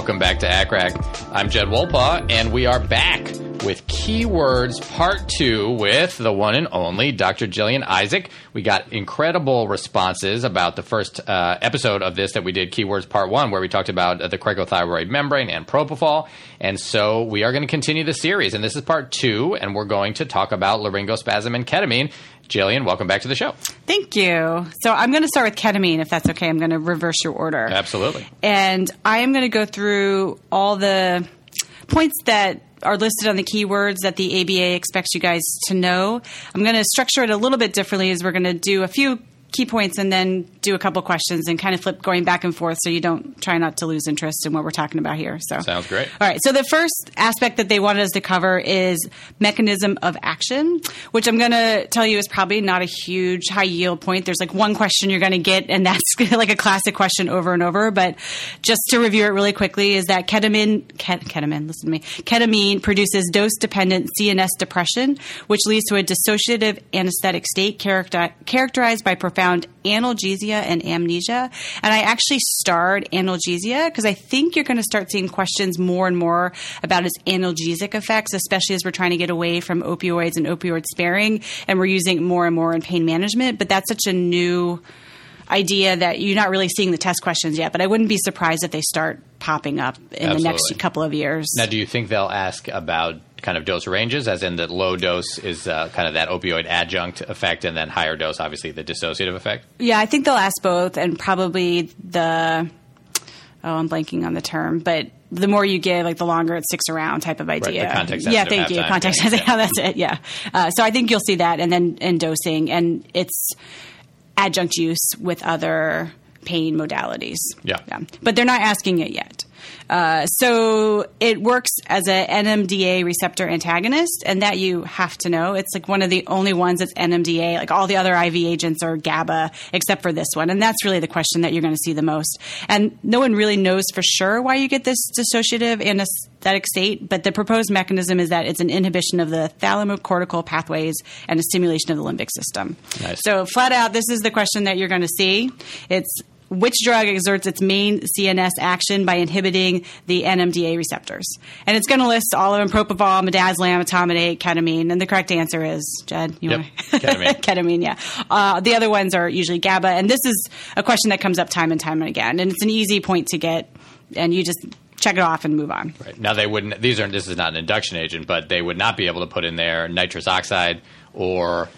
Welcome back to ACRAC. I'm Jed Wolpaw, and we are back with Keywords Part 2 with the one and only Dr. Jillian Isaac. We got incredible responses about the first episode of this that we did, Keywords Part 1, where we talked about the cricothyroid membrane and propofol. And so we are going to continue the series. And this is Part 2, and we're going to talk about laryngospasm and ketamine. Jillian, welcome back to the show. Thank you. So I'm going to start with ketamine, if that's okay. I'm going to reverse your order. Absolutely. And I am going to go through all the points that are listed on the keywords that the ABA expects you guys to know. I'm going to structure it a little bit differently, as we're going to do a few key points and then do a couple questions and kind of flip going back and forth, so you don't try not to lose interest in what we're talking about here. So sounds great. All right. So the first aspect that they wanted us to cover is mechanism of action, which I'm going to tell you is probably not a huge high yield point. There's like one question you're going to get, and that's like a classic question over and over. But just to review it really quickly is that ketamine produces dose dependent CNS depression, which leads to a dissociative anesthetic state characterized by profound analgesia and amnesia. And I actually starred analgesia because I think you're going to start seeing questions more and more about its analgesic effects, especially as we're trying to get away from opioids and opioid sparing, and we're using more and more in pain management. But that's such a new idea that you're not really seeing the test questions yet, but I wouldn't be surprised if they start popping up in the next couple of years. Now, do you think they'll ask about kind of dose ranges, as in that low dose is kind of that opioid adjunct effect, and then higher dose, obviously, the dissociative effect? Yeah, I think they'll ask both, and probably the I'm blanking on the term, but the more you give, like the longer it sticks around type of idea. Right, the context sensitive. Yeah, thank you. Context sensitive. Yeah, that's it. Yeah. So I think you'll see that, and then in dosing, and it's adjunct use with other pain modalities. Yeah. But they're not asking it yet. So it works as a NMDA receptor antagonist, and that you have to know. It's like one of the only ones that's NMDA. Like all the other IV agents are GABA, except for this one. And that's really the question that you're going to see the most. And no one really knows for sure why you get this dissociative anesthetic state, but the proposed mechanism is that it's an inhibition of the thalamocortical pathways and a stimulation of the limbic system. Nice. So flat out, this is the question that you're going to see. It's which drug exerts its main CNS action by inhibiting the NMDA receptors? And it's going to list all of them: propofol, midazolam, etomidate, ketamine. And the correct answer is, Jed, ketamine. Ketamine, yeah. The other ones are usually GABA. And this is a question that comes up time and time again. And it's an easy point to get, and you just check it off and move on. Right. Now, they wouldn't – this is not an induction agent, but they would not be able to put in there nitrous oxide or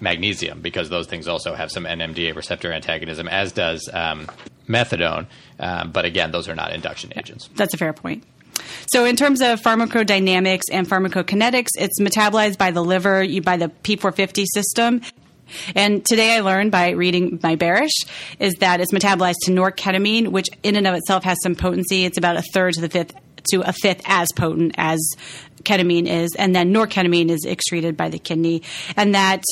magnesium, because those things also have some NMDA receptor antagonism, as does methadone. But again, those are not induction agents. That's a fair point. So in terms of pharmacodynamics and pharmacokinetics, it's metabolized by the liver, by the P450 system. And today I learned by reading my bearish is that it's metabolized to norketamine, which in and of itself has some potency. It's about a fifth as potent as ketamine is, and then norketamine is excreted by the kidney. And that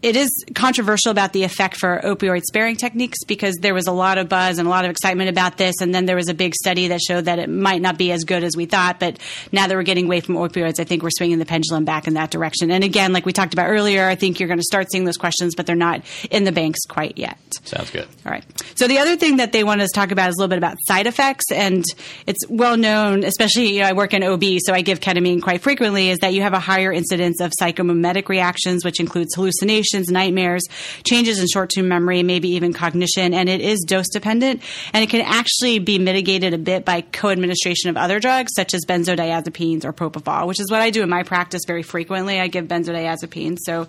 it is controversial about the effect for opioid sparing techniques, because there was a lot of buzz and a lot of excitement about this, and then there was a big study that showed that it might not be as good as we thought. But now that we're getting away from opioids, I think we're swinging the pendulum back in that direction. And again, like we talked about earlier, I think you're going to start seeing those questions, but they're not in the banks quite yet. Sounds good. All right. So the other thing that they wanted us to talk about is a little bit about side effects, and it's well known, especially, I work in OB, so I give ketamine quite frequently, is that you have a higher incidence of psychomimetic reactions, which includes hallucinations, nightmares, changes in short-term memory, maybe even cognition, and it is dose-dependent, and it can actually be mitigated a bit by co-administration of other drugs, such as benzodiazepines or propofol, which is what I do in my practice very frequently. I give benzodiazepines. So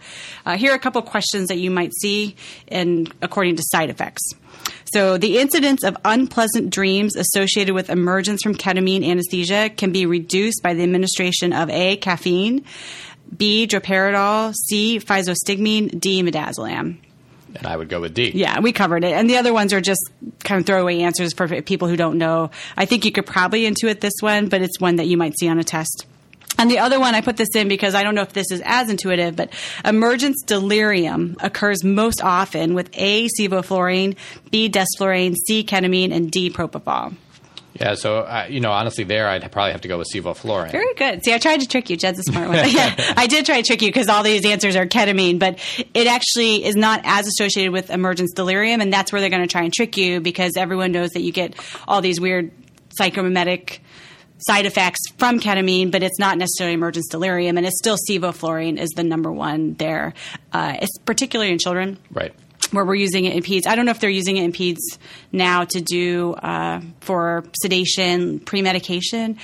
here are a couple questions that you might see according to side effects. So the incidence of unpleasant dreams associated with emergence from ketamine anesthesia can be reduced by the administration of A, caffeine, B, droperidol, C, physostigmine, D, midazolam. And I would go with D. Yeah, we covered it. And the other ones are just kind of throwaway answers for people who don't know. I think you could probably intuit this one, but it's one that you might see on a test. And the other one, I put this in because I don't know if this is as intuitive, but emergence delirium occurs most often with A, sevoflurane, B, desflurane, C, ketamine, and D, propofol. Yeah, so, honestly, there I'd probably have to go with sevoflurane. Very good. See, I tried to trick you. Jed's a smart one. Yeah, I did try to trick you because all these answers are ketamine, but it actually is not as associated with emergence delirium, and that's where they're going to try and trick you, because everyone knows that you get all these weird psychomimetic side effects from ketamine, but it's not necessarily emergence delirium, and it's still sevoflurane is the number one there. It's particularly in children. Right. Where we're using it in peds. I don't know if they're using it in peds now to do for sedation, pre-medication.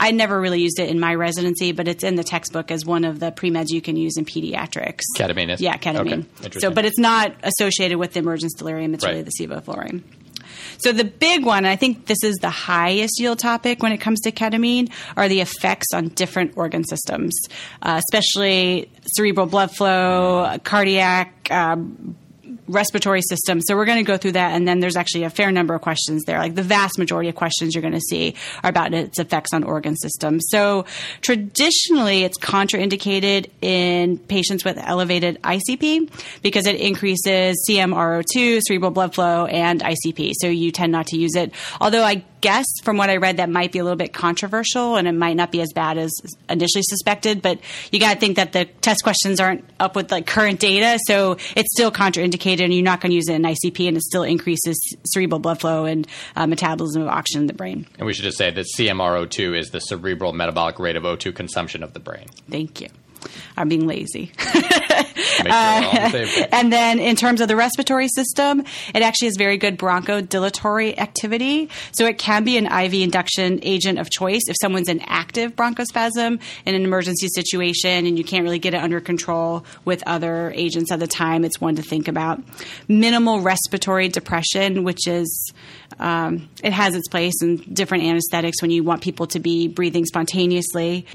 I never really used it in my residency, but it's in the textbook as one of the pre-meds you can use in pediatrics. Ketamine is? Yeah, ketamine. Okay. So, but it's not associated with the emergence delirium. It's really the sevoflurane. So the big one, and I think this is the highest yield topic when it comes to ketamine, are the effects on different organ systems, especially cerebral blood flow, cardiac, respiratory system. So we're going to go through that, and then there's actually a fair number of questions there. Like the vast majority of questions you're going to see are about its effects on organ systems. So traditionally, it's contraindicated in patients with elevated ICP because it increases CMRO2, cerebral blood flow, and ICP. So you tend not to use it. Although I guess from what I read, that might be a little bit controversial, and it might not be as bad as initially suspected. But you got to think that the test questions aren't up with like current data, so it's still contraindicated. And you're not going to use it in ICP, and it still increases cerebral blood flow and metabolism of oxygen in the brain. And we should just say that CMRO2 is the cerebral metabolic rate of O2 consumption of the brain. Thank you. I'm being lazy. And then in terms of the respiratory system, it actually has very good bronchodilatory activity. So it can be an IV induction agent of choice if someone's in active bronchospasm in an emergency situation and you can't really get it under control with other agents at the time. It's one to think about. Minimal respiratory depression, which is it has its place in different anesthetics when you want people to be breathing spontaneously.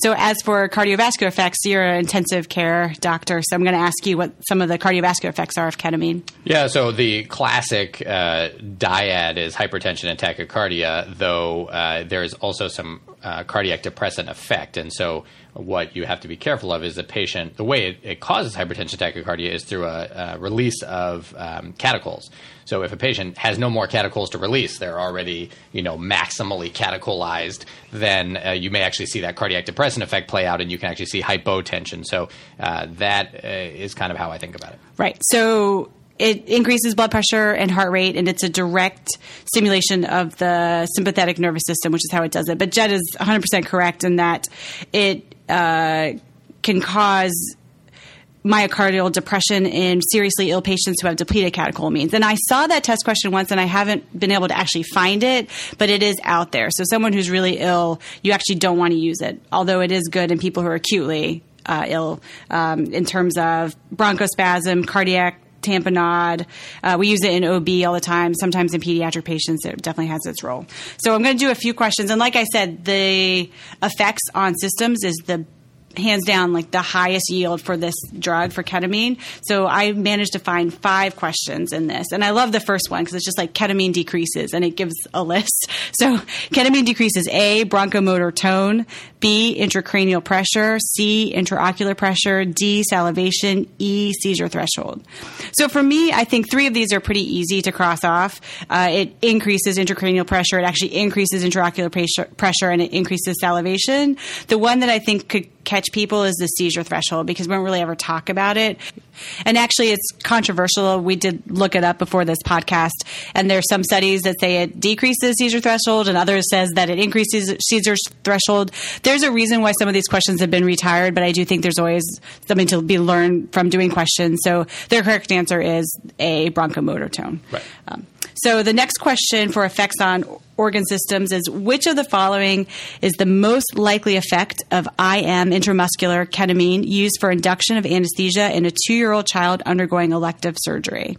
So as for cardiovascular effects, you're an intensive care doctor, so I'm going to ask you what some of the cardiovascular effects are of ketamine. Yeah, so the classic dyad is hypertension and tachycardia, though there is also some cardiac depressant effect. And so what you have to be careful of is the way it causes hypertension tachycardia is through a release of catechols. So if a patient has no more catechols to release, they're already, maximally catecholized, then you may actually see that cardiac depressant effect play out and you can actually see hypotension. So that is kind of how I think about it. Right. So it increases blood pressure and heart rate, and it's a direct stimulation of the sympathetic nervous system, which is how it does it. But Jed is 100% correct in that it can cause myocardial depression in seriously ill patients who have depleted catecholamines. And I saw that test question once, and I haven't been able to actually find it, but it is out there. So someone who's really ill, you actually don't want to use it, although it is good in people who are acutely ill in terms of bronchospasm, cardiac tamponade. We use it in OB all the time. Sometimes in pediatric patients, it definitely has its role. So I'm going to do a few questions. And like I said, the effects on systems is the hands down, like the highest yield for this drug, for ketamine. So I managed to find 5 questions in this. And I love the first one because it's just like ketamine decreases, and it gives a list. So ketamine decreases A, bronchomotor tone, B, intracranial pressure, C, intraocular pressure, D, salivation, E, seizure threshold. So for me, I think 3 of these are pretty easy to cross off. It increases intracranial pressure. It actually increases intraocular pressure, and it increases salivation. The one that I think could catch people is the seizure threshold, because we don't really ever talk about it. And actually, it's controversial. We did look it up before this podcast, and there's some studies that say it decreases seizure threshold, and others says that it increases seizure threshold. There's a reason why some of these questions have been retired, but I do think there's always something to be learned from doing questions. So the correct answer is A, bronchomotor tone. Right. So the next question for effects on organ systems is, which of the following is the most likely effect of IM intramuscular ketamine used for induction of anesthesia in a 2-year-old child undergoing elective surgery?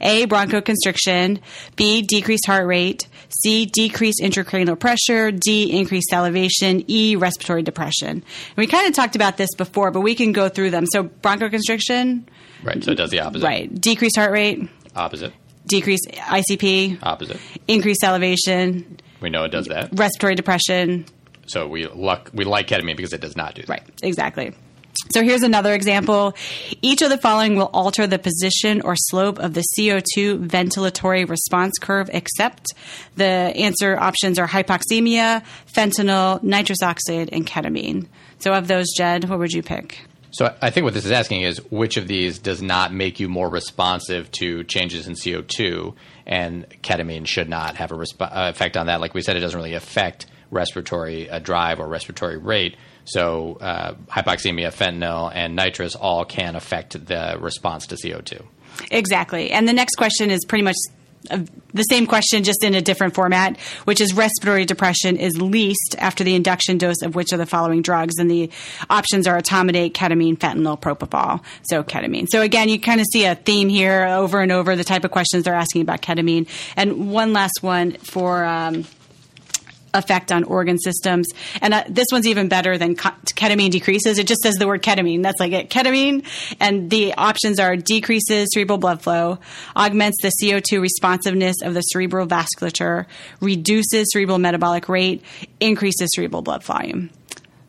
A, bronchoconstriction, B, decreased heart rate, C, decreased intracranial pressure, D, increased salivation, E, respiratory depression. And we kind of talked about this before, but we can go through them. So bronchoconstriction. Right, so it does the opposite. Right. Decreased heart rate. Opposite. Decrease ICP. Opposite. Increase salivation. We know it does that. Respiratory depression. So we like ketamine because it does not do that. Right. Exactly. So here's another example. Each of the following will alter the position or slope of the CO2 ventilatory response curve, except the answer options are hypoxemia, fentanyl, nitrous oxide, and ketamine. So of those, Jed, what would you pick? So I think what this is asking is which of these does not make you more responsive to changes in CO2, and ketamine should not have an effect on that. Like we said, it doesn't really affect respiratory drive or respiratory rate. So hypoxemia, fentanyl, and nitrous all can affect the response to CO2. Exactly. And the next question is pretty much the same question, just in a different format, which is respiratory depression is least after the induction dose of which of the following drugs? And the options are etomidate, ketamine, fentanyl, propofol. So ketamine. So again, you kind of see a theme here over and over, the type of questions they're asking about ketamine. And one last one for effect on organ systems. And this one's even better than ketamine decreases. It just says the word ketamine. That's like it. Ketamine. And the options are decreases cerebral blood flow, augments the CO2 responsiveness of the cerebral vasculature, reduces cerebral metabolic rate, increases cerebral blood volume.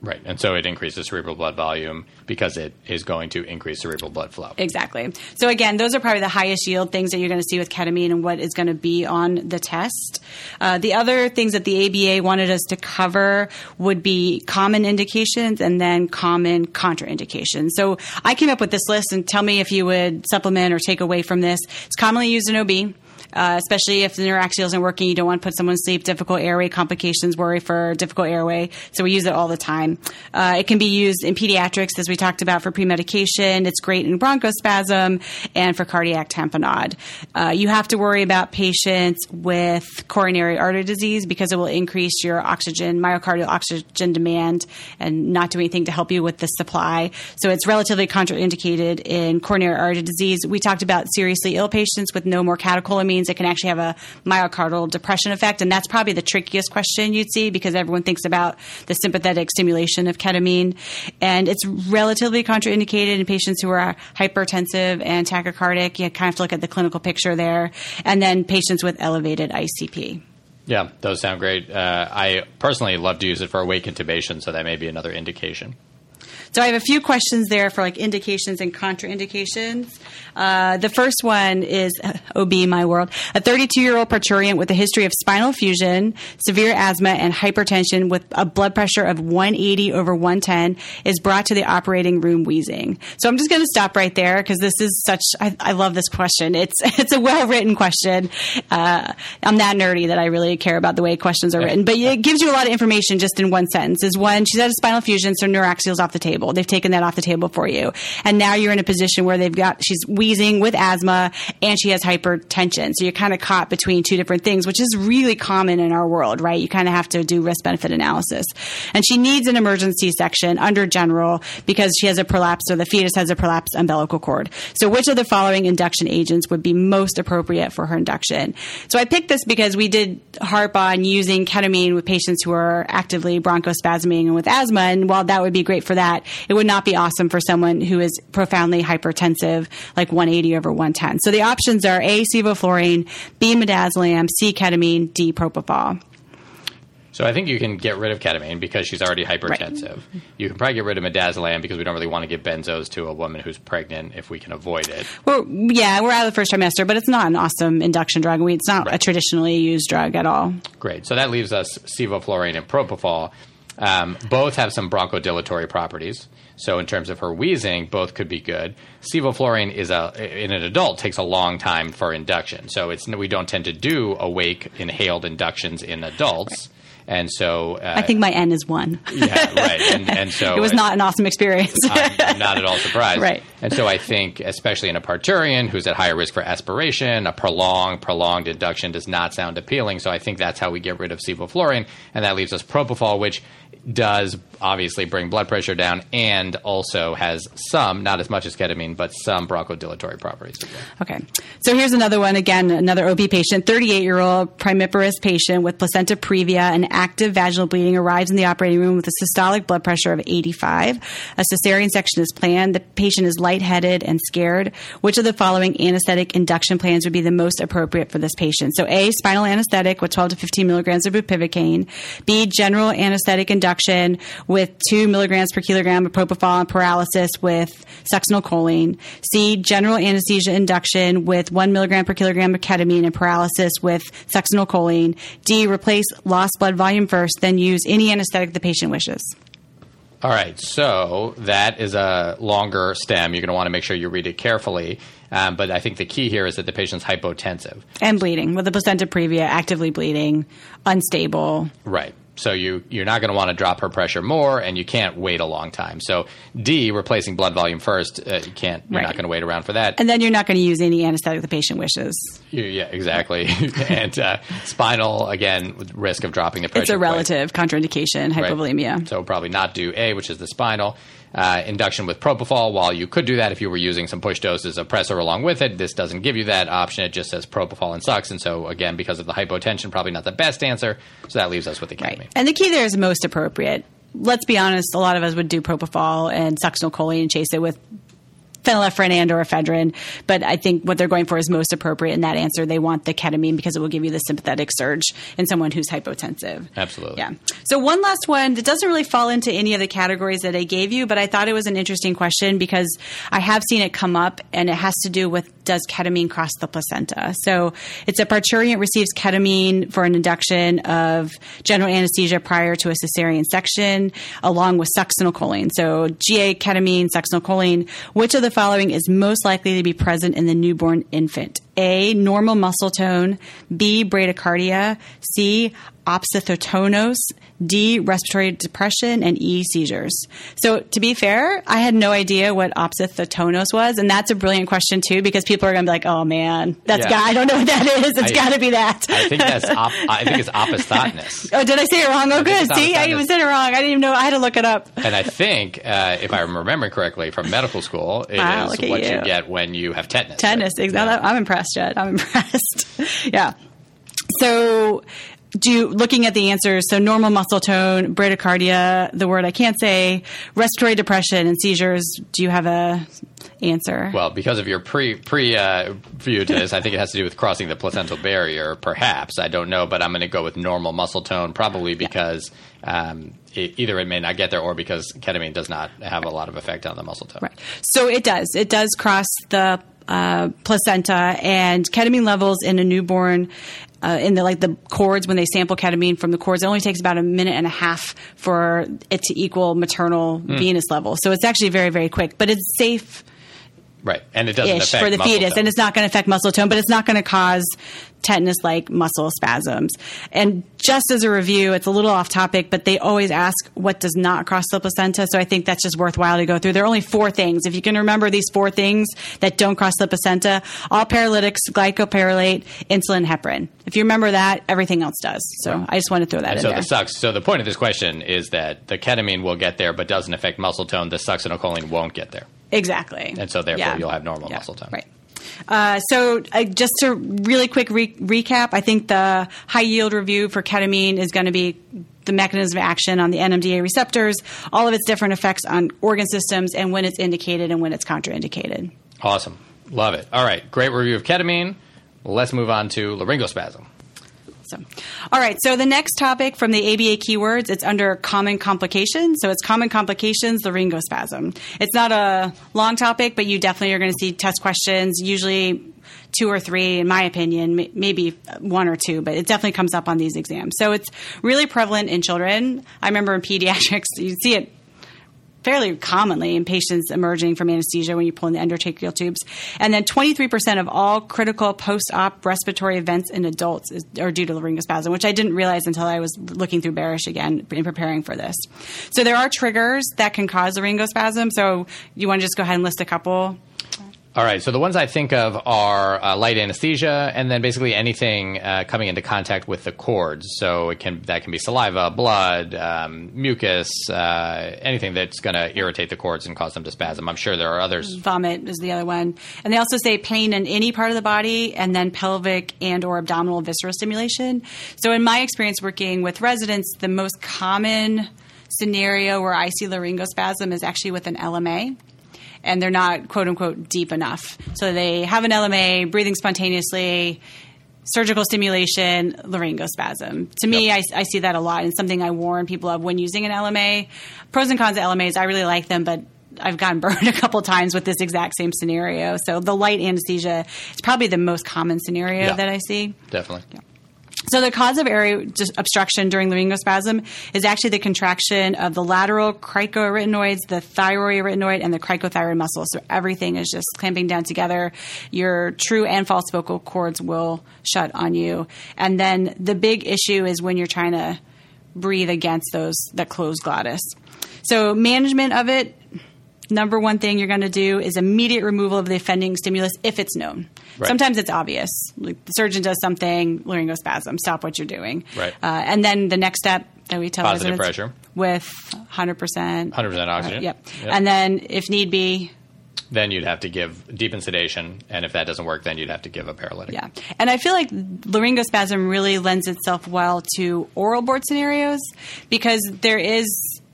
Right. And so it increases cerebral blood volume because it is going to increase cerebral blood flow. Exactly. So again, those are probably the highest yield things that you're going to see with ketamine and what is going to be on the test. The other things that the ABA wanted us to cover would be common indications and then common contraindications. So I came up with this list, and tell me if you would supplement or take away from this. It's commonly used in OB. Especially if the neuraxial isn't working, you don't want to put someone to sleep, difficult airway complications, worry for difficult airway. So we use it all the time. It can be used in pediatrics, as we talked about, for premedication. It's great in bronchospasm and for cardiac tamponade. You have to worry about patients with coronary artery disease because it will increase your oxygen, myocardial oxygen demand, and not do anything to help you with the supply. So it's relatively contraindicated in coronary artery disease. We talked about seriously ill patients with no more catecholamines. It can actually have a myocardial depression effect. And that's probably the trickiest question you'd see because everyone thinks about the sympathetic stimulation of ketamine. And it's relatively contraindicated in patients who are hypertensive and tachycardic. You kind of have to look at the clinical picture there. And then patients with elevated ICP. Yeah, those sound great. I personally love to use it for awake intubation, so that may be another indication. So I have a few questions there for like indications and contraindications. The first one is OB, my world. A 32-year-old parturient with a history of spinal fusion, severe asthma, and hypertension with a blood pressure of 180/110 is brought to the operating room wheezing. So I'm just going to stop right there because this is such – I love this question. It's a well-written question. I'm that nerdy that I really care about the way questions are written. But it gives you a lot of information just in one sentence. Is one, she's had a spinal fusion, so neuraxial's off the table. They've taken that off the table for you. And now you're in a position where she's wheezing with asthma and she has hypertension. So you're kind of caught between two different things, which is really common in our world, right? You kind of have to do risk-benefit analysis. And she needs an emergency section under general because she has a prolapse, or the fetus has a prolapsed umbilical cord. So which of the following induction agents would be most appropriate for her induction? So I picked this because we did harp on using ketamine with patients who are actively bronchospasming and with asthma. And while that would be great for that, it would not be awesome for someone who is profoundly hypertensive, like 180/110. So the options are A, sevoflurane, B, midazolam, C, ketamine, D, propofol. So I think you can get rid of ketamine because she's already hypertensive. Right. You can probably get rid of midazolam because we don't really want to give benzos to a woman who's pregnant if we can avoid it. Well, yeah, we're out of the first trimester, but it's not an awesome induction drug. It's not a traditionally used drug at all. Great. So that leaves us sevoflurane and propofol. Both have some bronchodilatory properties. So in terms of her wheezing, both could be good. Sevoflurane in an adult takes a long time for induction. So we don't tend to do awake inhaled inductions in adults. Right. And so I think my N is 1. Yeah, right. And so it was not an awesome experience. I'm not at all surprised. Right. And so I think, especially in a parturient who's at higher risk for aspiration, a prolonged induction does not sound appealing. So I think that's how we get rid of sevoflurane, and that leaves us propofol, which does obviously bring blood pressure down and also has some, not as much as ketamine, but some bronchodilatory properties. Okay. So here's another one. Again, another OB patient, 38-year-old primipara patient with placenta previa and active vaginal bleeding arrives in the operating room with a systolic blood pressure of 85. A cesarean section is planned. The patient is lightheaded and scared. Which of the following anesthetic induction plans would be the most appropriate for this patient? So A, spinal anesthetic with 12 to 15 milligrams of bupivacaine. B, general anesthetic induction with 2 milligrams per kilogram of propofol and paralysis with succinylcholine. C, general anesthesia induction with 1 milligram per kilogram of ketamine and paralysis with succinylcholine. D, replace lost blood volume first, then use any anesthetic the patient wishes. All right, so that is a longer stem. You're going to want to make sure you read it carefully. But I think the key here is that the patient's hypotensive. And bleeding, with the placenta previa, actively bleeding, unstable. Right. So you're not going to want to drop her pressure more, and you can't wait a long time. So D, replacing blood volume first, you can't. You're not going to wait around for that. And then you're not going to use any anesthetic the patient wishes. Yeah, exactly. And spinal, again, with risk of dropping the pressure. It's a relative contraindication, hypovolemia. Right. So probably not do A, which is the spinal. Induction with propofol, while you could do that if you were using some push doses of pressor along with it, this doesn't give you that option. It just says propofol and sucks. And so, again, because of the hypotension, probably not the best answer. So that leaves us with the ketamine. Right. And the key there is most appropriate. Let's be honest, a lot of us would do propofol and succinylcholine and chase it with phenylephrine and or ephedrine. But I think what they're going for is most appropriate in that answer. They want the ketamine because it will give you the sympathetic surge in someone who's hypotensive. Absolutely. Yeah. So one last one that doesn't really fall into any of the categories that I gave you, but I thought it was an interesting question because I have seen it come up, and it has to do with, does ketamine cross the placenta? So it's a parturient receives ketamine for an induction of general anesthesia prior to a cesarean section along with succinylcholine. So GA, ketamine, succinylcholine. Which of the following is most likely to be present in the newborn infant? A, normal muscle tone. B, bradycardia. C, opisthotonos. D, respiratory depression. And E, seizures. So to be fair, I had no idea what opisthotonos was. And that's a brilliant question, too, because people are going to be like, oh, man, that's I don't know what that is. It's got to be that. I think it's opisthotonos. Oh, did I say it wrong? Oh, good. See, I even said it wrong. I didn't even know. I had to look it up. And I think, if I'm remembering correctly from medical school, it is what you get when you have tetanus. Tetanus. Right? Exactly. Yeah. I'm impressed, Jed. I'm impressed. Yeah. So looking at the answers, so normal muscle tone, bradycardia, the word I can't say, respiratory depression, and seizures, do you have a answer? Well, because of your previewtis, I think it has to do with crossing the placental barrier, perhaps. I don't know, but I'm going to go with normal muscle tone, probably because either it may not get there or because ketamine does not have a lot of effect on the muscle tone. Right. So it does. It does cross the placenta, and ketamine levels in a newborn in the cords, when they sample ketamine from the cords, it only takes about a minute and a half for it to equal maternal venous level. So it's actually very, very quick, but it's safe. Right. And it doesn't affect for the fetus tone. And it's not going to affect muscle tone, but it's not going to cause tetanus-like muscle spasms. And just as a review, it's a little off topic, but they always ask what does not cross the placenta. So I think that's just worthwhile to go through. There are only four things. If you can remember these four things that don't cross the placenta: all paralytics, glycopyrrolate, insulin, heparin. If you remember that, everything else does. So I just want to throw that in there. So the sucks. So the point of this question is that the ketamine will get there, but doesn't affect muscle tone. The succinylcholine won't get there. Exactly. And so, therefore, you'll have normal muscle tone. Right. So just to really quick recap, I think the high-yield review for ketamine is going to be the mechanism of action on the NMDA receptors, all of its different effects on organ systems, and when it's indicated and when it's contraindicated. Awesome. Love it. All right. Great review of ketamine. Let's move on to laryngospasm. Awesome. All right. So the next topic from the ABA keywords, it's under common complications. So it's common complications, laryngospasm. It's not a long topic, but you definitely are going to see test questions, usually two or three, in my opinion, maybe one or two, but it definitely comes up on these exams. So it's really prevalent in children. I remember in pediatrics, you see it fairly commonly in patients emerging from anesthesia when you pull in the endotracheal tubes. And then 23% of all critical post-op respiratory events in adults are due to laryngospasm, which I didn't realize until I was looking through Barish again in preparing for this. So there are triggers that can cause laryngospasm. So you want to just go ahead and list a couple? All right. So the ones I think of are light anesthesia, and then basically anything coming into contact with the cords. So that can be saliva, blood, mucus, anything that's going to irritate the cords and cause them to spasm. I'm sure there are others. Vomit is the other one. And they also say pain in any part of the body, and then pelvic and or abdominal visceral stimulation. So in my experience working with residents, the most common scenario where I see laryngospasm is actually with an LMA. And they're not, quote, unquote, deep enough. So they have an LMA, breathing spontaneously, surgical stimulation, laryngospasm. To me, I see that a lot, and something I warn people of when using an LMA. Pros and cons of LMAs, I really like them, but I've gotten burned a couple times with this exact same scenario. So the light anesthesia is probably the most common scenario that I see. Definitely. Yeah. So the cause of airway obstruction during laryngospasm is actually the contraction of the lateral cricoarytenoids, the thyroarytenoid, and the cricothyroid muscle. So everything is just clamping down together. Your true and false vocal cords will shut on you. And then the big issue is when you're trying to breathe against those, that closed glottis. So management of it, number one thing you're going to do is immediate removal of the offending stimulus if it's known. Right. Sometimes it's obvious. Like the surgeon does something, laryngospasm, stop what you're doing. Right. And then the next step that we tell positive pressure with 100% oxygen. Yep. And then if need be, then you'd have to give deepen sedation. And if that doesn't work, then you'd have to give a paralytic. Yeah. And I feel like laryngospasm really lends itself well to oral board scenarios because there is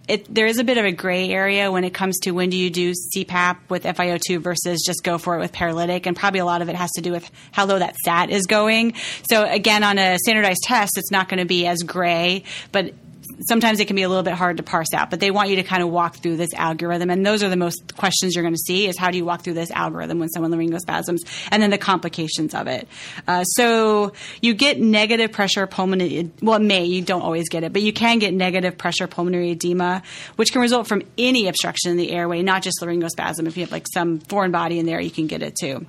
a bit of a gray area when it comes to when do you do CPAP with FiO2 versus just go for it with paralytic, and probably a lot of it has to do with how low that SAT is going. So again, on a standardized test, it's not going to be as gray, but sometimes it can be a little bit hard to parse out. But they want you to kind of walk through this algorithm, and those are the most questions you're going to see is how do you walk through this algorithm when someone laryngospasms, and then the complications of it. So you get negative pressure pulmonary – well, it may. You don't always get it. But you can get negative pressure pulmonary edema, which can result from any obstruction in the airway, not just laryngospasm. If you have like some foreign body in there, you can get it too.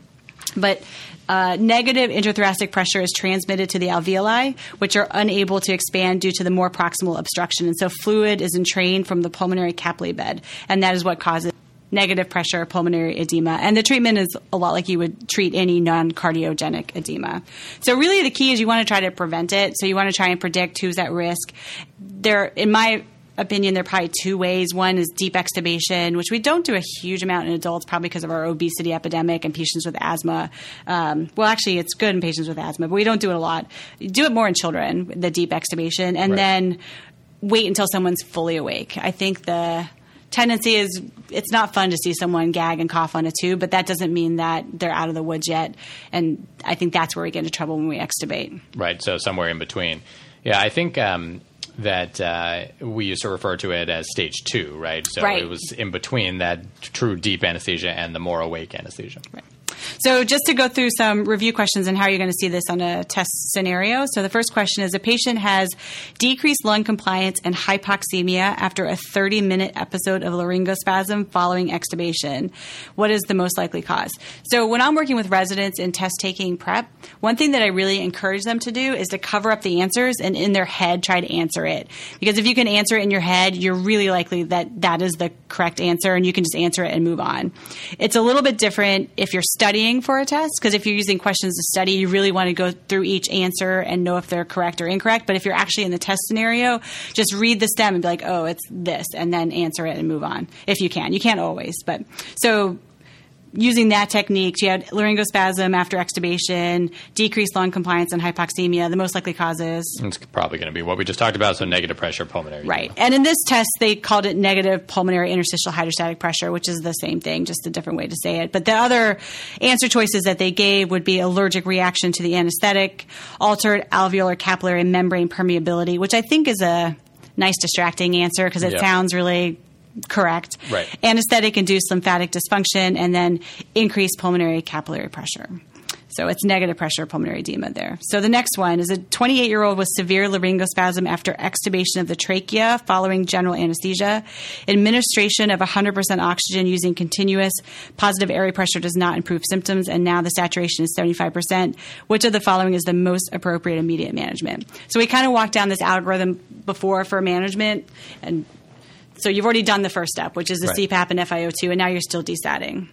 But negative intrathoracic pressure is transmitted to the alveoli, which are unable to expand due to the more proximal obstruction. And so fluid is entrained from the pulmonary capillary bed, and that is what causes negative pressure pulmonary edema. And the treatment is a lot like you would treat any non-cardiogenic edema. So really the key is you want to try to prevent it. So you want to try and predict who's at risk. In my opinion, there are probably two ways. One is deep extubation, which we don't do a huge amount in adults, probably because of our obesity epidemic and patients with asthma. Well, actually, it's good in patients with asthma, but we don't do it a lot. You do it more in children, the deep extubation, and then wait until someone's fully awake. I think the tendency is it's not fun to see someone gag and cough on a tube, but that doesn't mean that they're out of the woods yet. And I think that's where we get into trouble when we extubate. Right. So somewhere in between. Yeah, I think that we used to refer to it as stage 2, right? So it was in between that true deep anesthesia and the more awake anesthesia. Right. So just to go through some review questions and how you're going to see this on a test scenario. So the first question is, a patient has decreased lung compliance and hypoxemia after a 30-minute episode of laryngospasm following extubation. What is the most likely cause? So when I'm working with residents in test-taking prep, one thing that I really encourage them to do is to cover up the answers and in their head try to answer it. Because if you can answer it in your head, you're really likely that that is the correct answer, and you can just answer it and move on. It's a little bit different if you're studying for a test, because if you're using questions to study, you really want to go through each answer and know if they're correct or incorrect. But if you're actually in the test scenario, just read the stem and be like, oh, it's this, and then answer it and move on if you can. You can't always. But so using that technique, you had laryngospasm after extubation, decreased lung compliance, and hypoxemia, the most likely causes. It's probably going to be what we just talked about, so negative pressure pulmonary. Right. And in this test, they called it negative pulmonary interstitial hydrostatic pressure, which is the same thing, just a different way to say it. But the other answer choices that they gave would be allergic reaction to the anesthetic, altered alveolar capillary membrane permeability, which I think is a nice distracting answer because it sounds really correct. Right. Anesthetic-induced lymphatic dysfunction, and then increased pulmonary capillary pressure. So it's negative pressure pulmonary edema there. So the next one is a 28-year-old with severe laryngospasm after extubation of the trachea following general anesthesia. Administration of 100% oxygen using continuous positive airway pressure does not improve symptoms, and now the saturation is 75%. Which of the following is the most appropriate immediate management? So we kind of walked down this algorithm before for management, and so you've already done the first step, which is the CPAP and FiO2, and now you're still desatting.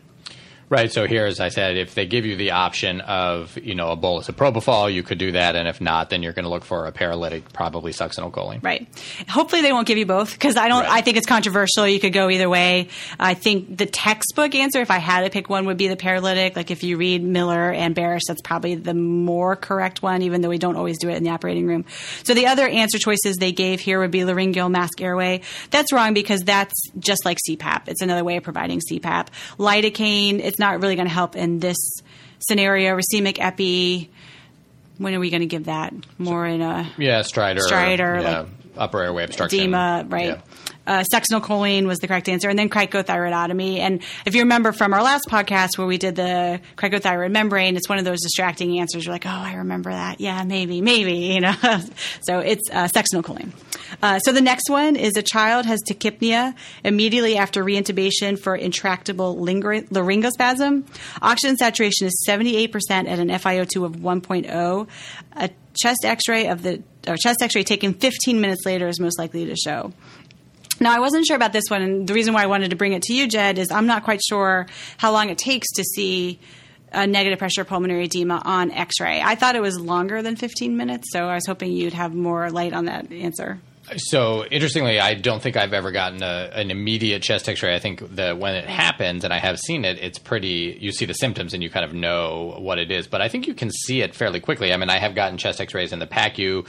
Right. So here, as I said, if they give you the option of, you know, a bolus of propofol, you could do that. And if not, then you're going to look for a paralytic, probably succinylcholine. Right. Hopefully they won't give you both, because I think it's controversial. You could go either way. I think the textbook answer, if I had to pick one, would be the paralytic. Like if you read Miller and Barish, that's probably the more correct one, even though we don't always do it in the operating room. So the other answer choices they gave here would be laryngeal mask airway. That's wrong, because that's just like CPAP. It's another way of providing CPAP. Lidocaine, it's not really going to help in this scenario. Racemic epi, when are we going to give that? More in a Strider, like upper airway obstruction, edema, right? Yeah. Succinylcholine was the correct answer, and then cricothyroidotomy. And if you remember from our last podcast where we did the cricothyroid membrane, it's one of those distracting answers. You're like, oh, I remember that. Yeah, maybe, you know. So it's succinylcholine. So the next one is a child has tachypnea immediately after reintubation for intractable laryngospasm. Oxygen saturation is 78% at an FiO2 of 1.0. A chest X-ray taken 15 minutes later is most likely to show. Now, I wasn't sure about this one, and the reason why I wanted to bring it to you, Jed, is I'm not quite sure how long it takes to see a negative pressure pulmonary edema on X-ray. I thought it was longer than 15 minutes, so I was hoping you'd have more light on that answer. So, interestingly, I don't think I've ever gotten an immediate chest X-ray. I think that when it happens, and I have seen it, it's pretty – you see the symptoms and you kind of know what it is. But I think you can see it fairly quickly. I mean, I have gotten chest X-rays in the PACU.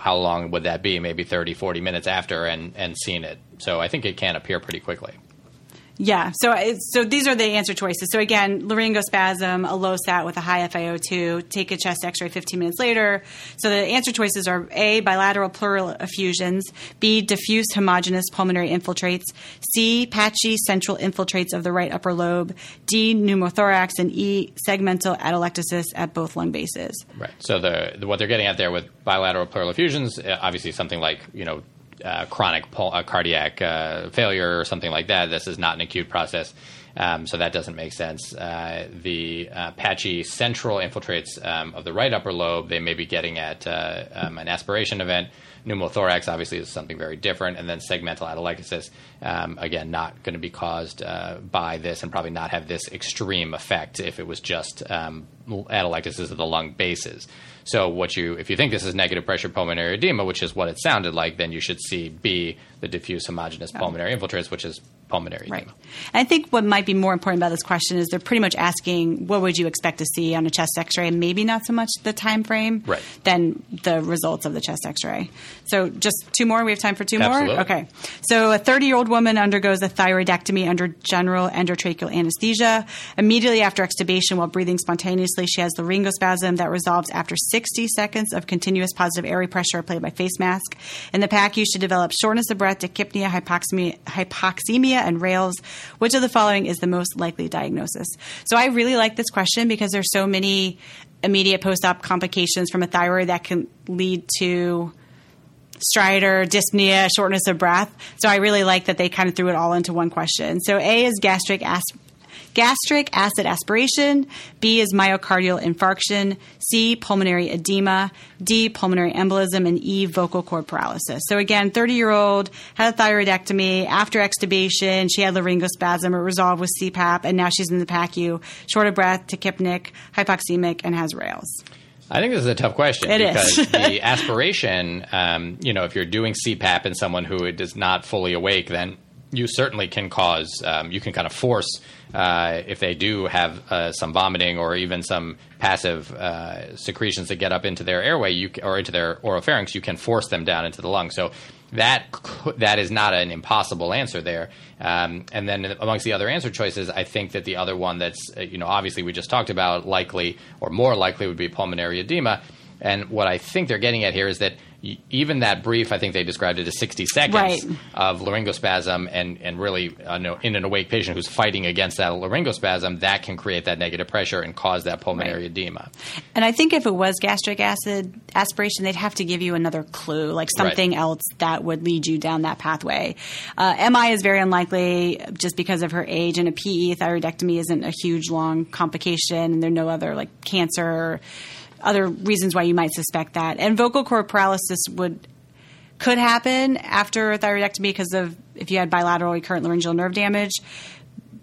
How long would that be? Maybe 30, 40 minutes after and seen it. So I think it can appear pretty quickly. Yeah. So these are the answer choices. So again, laryngospasm, a low sat with a high FiO2, take a chest X-ray 15 minutes later. So the answer choices are A, bilateral pleural effusions, B, diffuse homogeneous pulmonary infiltrates, C, patchy central infiltrates of the right upper lobe, D, pneumothorax, and E, segmental atelectasis at both lung bases. Right. So the what they're getting at there with bilateral pleural effusions, obviously something like, you know, chronic cardiac failure or something like that. This is not an acute process, so that doesn't make sense. The patchy central infiltrates of the right upper lobe, they may be getting at an aspiration event. Pneumothorax obviously is something very different. And then segmental atelectasis, again, not going to be caused by this and probably not have this extreme effect if it was just atelectasis of the lung bases. So if you think this is negative pressure pulmonary edema, which is what it sounded like, then you should see B, the diffuse homogeneous pulmonary infiltrates, which is pulmonary edema. Right. And I think what might be more important about this question is they're pretty much asking what would you expect to see on a chest X-ray, and maybe not so much the time frame than the results of the chest X-ray. So just two more. We have time for two more? Okay. So a 30-year-old woman undergoes a thyroidectomy under general endotracheal anesthesia. Immediately after extubation while breathing spontaneously, she has laryngospasm that resolves after 60 seconds of continuous positive airway pressure applied by face mask. In the PACU, she develops shortness of breath, tachypnea, hypoxemia, and RAILs. Which of the following is the most likely diagnosis? So I really like this question because there's so many immediate post-op complications from a thyroid that can lead to stridor, dyspnea, shortness of breath. So I really like that they kind of threw it all into one question. So A is gastric acid aspiration, B is myocardial infarction, C, pulmonary edema, D, pulmonary embolism, and E, vocal cord paralysis. So again, 30-year-old, had a thyroidectomy. After extubation, she had laryngospasm. It resolved with CPAP, and now she's in the PACU, short of breath, tachypnic, hypoxemic, and has RAILs. I think this is a tough question because the aspiration, if you're doing CPAP in someone who is not fully awake, then you certainly can cause you can kind of force if they do have some vomiting or even some passive secretions that get up into their airway or into their oropharynx, you can force them down into the lung. So that is not an impossible answer there. And then amongst the other answer choices, I think that the other one that's, obviously we just talked about likely or more likely would be pulmonary edema. And what I think they're getting at here is that even that brief, I think they described it as 60 seconds of laryngospasm and really in an awake patient who's fighting against that laryngospasm, that can create that negative pressure and cause that pulmonary edema. And I think if it was gastric acid aspiration, they'd have to give you another clue, like something else that would lead you down that pathway. MI is very unlikely just because of her age, and a PE thyroidectomy isn't a huge, long complication, and there are no other like cancer or other reasons why you might suspect that. And vocal cord paralysis could happen after a thyroidectomy because of if you had bilateral recurrent laryngeal nerve damage,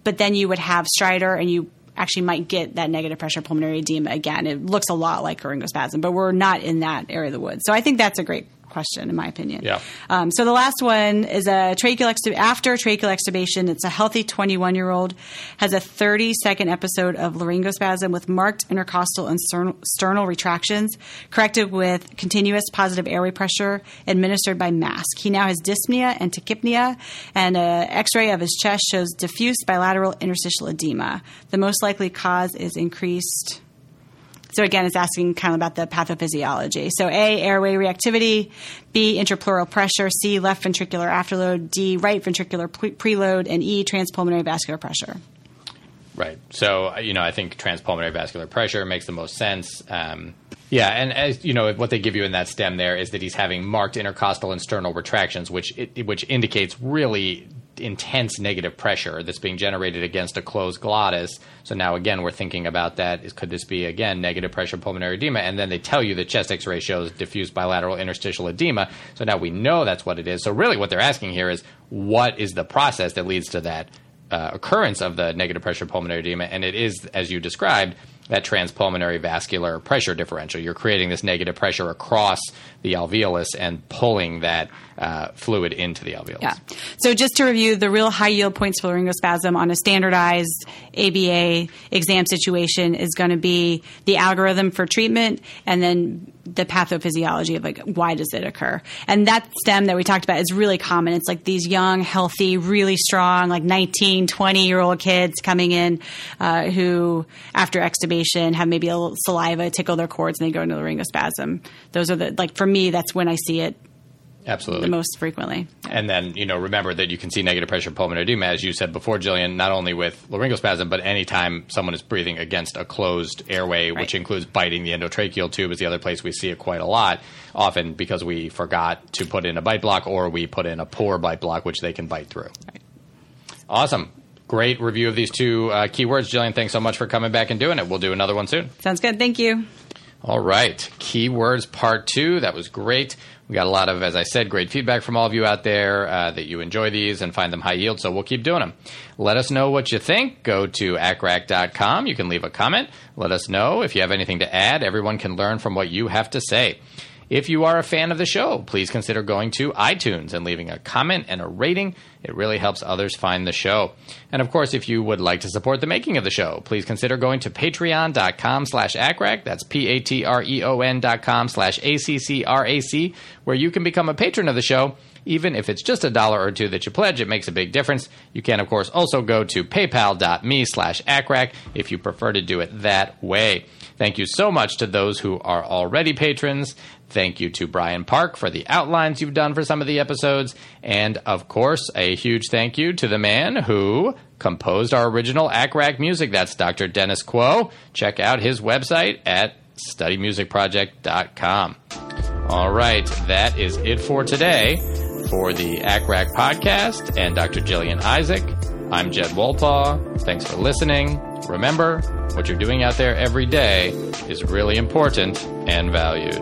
but then you would have stridor and you actually might get that negative pressure pulmonary edema again. It looks a lot like laryngospasm, but we're not in that area of the woods. So I think that's a great question, in my opinion. Yeah. So the last one is after tracheal extubation. It's a healthy 21-year-old, has a 30-second episode of laryngospasm with marked intercostal and sternal retractions, corrected with continuous positive airway pressure administered by mask. He now has dyspnea and tachypnea, and an X-ray of his chest shows diffuse bilateral interstitial edema. The most likely cause is increased So again, it's asking kind of about the pathophysiology. So A, airway reactivity, B, intrapleural pressure, C, left ventricular afterload, D, right ventricular preload, and E, transpulmonary vascular pressure. Right. So, you know, I think transpulmonary vascular pressure makes the most sense. Yeah. And as you know, what they give you in that stem there is that he's having marked intercostal and sternal retractions, which indicates really intense negative pressure that's being generated against a closed glottis. So now, again, we're thinking about that. Could this be, again, negative pressure pulmonary edema? And then they tell you the chest X-ray shows diffuse bilateral interstitial edema. So now we know that's what it is. So really what they're asking here is, what is the process that leads to that occurrence of the negative pressure pulmonary edema? And it is, as you described, that transpulmonary vascular pressure differential. You're creating this negative pressure across the alveolus and pulling that fluid into the alveolus. Yeah. So just to review, the real high yield points for laryngospasm on a standardized ABA exam situation is going to be the algorithm for treatment and then the pathophysiology of, like, why does it occur? And that stem that we talked about is really common. It's like these young, healthy, really strong, like 19, 20-year-old kids coming in who, after extubation, have maybe a little saliva, tickle their cords, and they go into laryngospasm. Those are the, like, for me, that's when I see it. Absolutely. The most frequently. And then, you know, remember that you can see negative pressure pulmonary edema, as you said before, Jillian, not only with laryngospasm, but anytime someone is breathing against a closed airway, right, which includes biting the endotracheal tube is the other place we see it quite a lot, often because we forgot to put in a bite block or we put in a poor bite block, which they can bite through. Right. Awesome. Great review of these two keywords. Jillian, thanks so much for coming back and doing it. We'll do another one soon. Sounds good. Thank you. All right. Keywords Part 2. That was great. We got a lot of, as I said, great feedback from all of you out there that you enjoy these and find them high yield, so we'll keep doing them. Let us know what you think. Go to acrac.com. You can leave a comment. Let us know if you have anything to add. Everyone can learn from what you have to say. If you are a fan of the show, please consider going to iTunes and leaving a comment and a rating. It really helps others find the show. And, of course, if you would like to support the making of the show, please consider going to patreon.com/ACRAC. That's patreon.com/ACCRAC, where you can become a patron of the show. Even if it's just $1 or $2 that you pledge, it makes a big difference. You can, of course, also go to paypal.me/ACRAC if you prefer to do it that way. Thank you so much to those who are already patrons. Thank you to Brian Park for the outlines you've done for some of the episodes. And, of course, a huge thank you to the man who composed our original ACRAC music. That's Dr. Dennis Kuo. Check out his website at studymusicproject.com. All right, that is it for today. For the ACRAC podcast and Dr. Jillian Isaac, I'm Jed Wolpaw. Thanks for listening. Remember, what you're doing out there every day is really important and valued.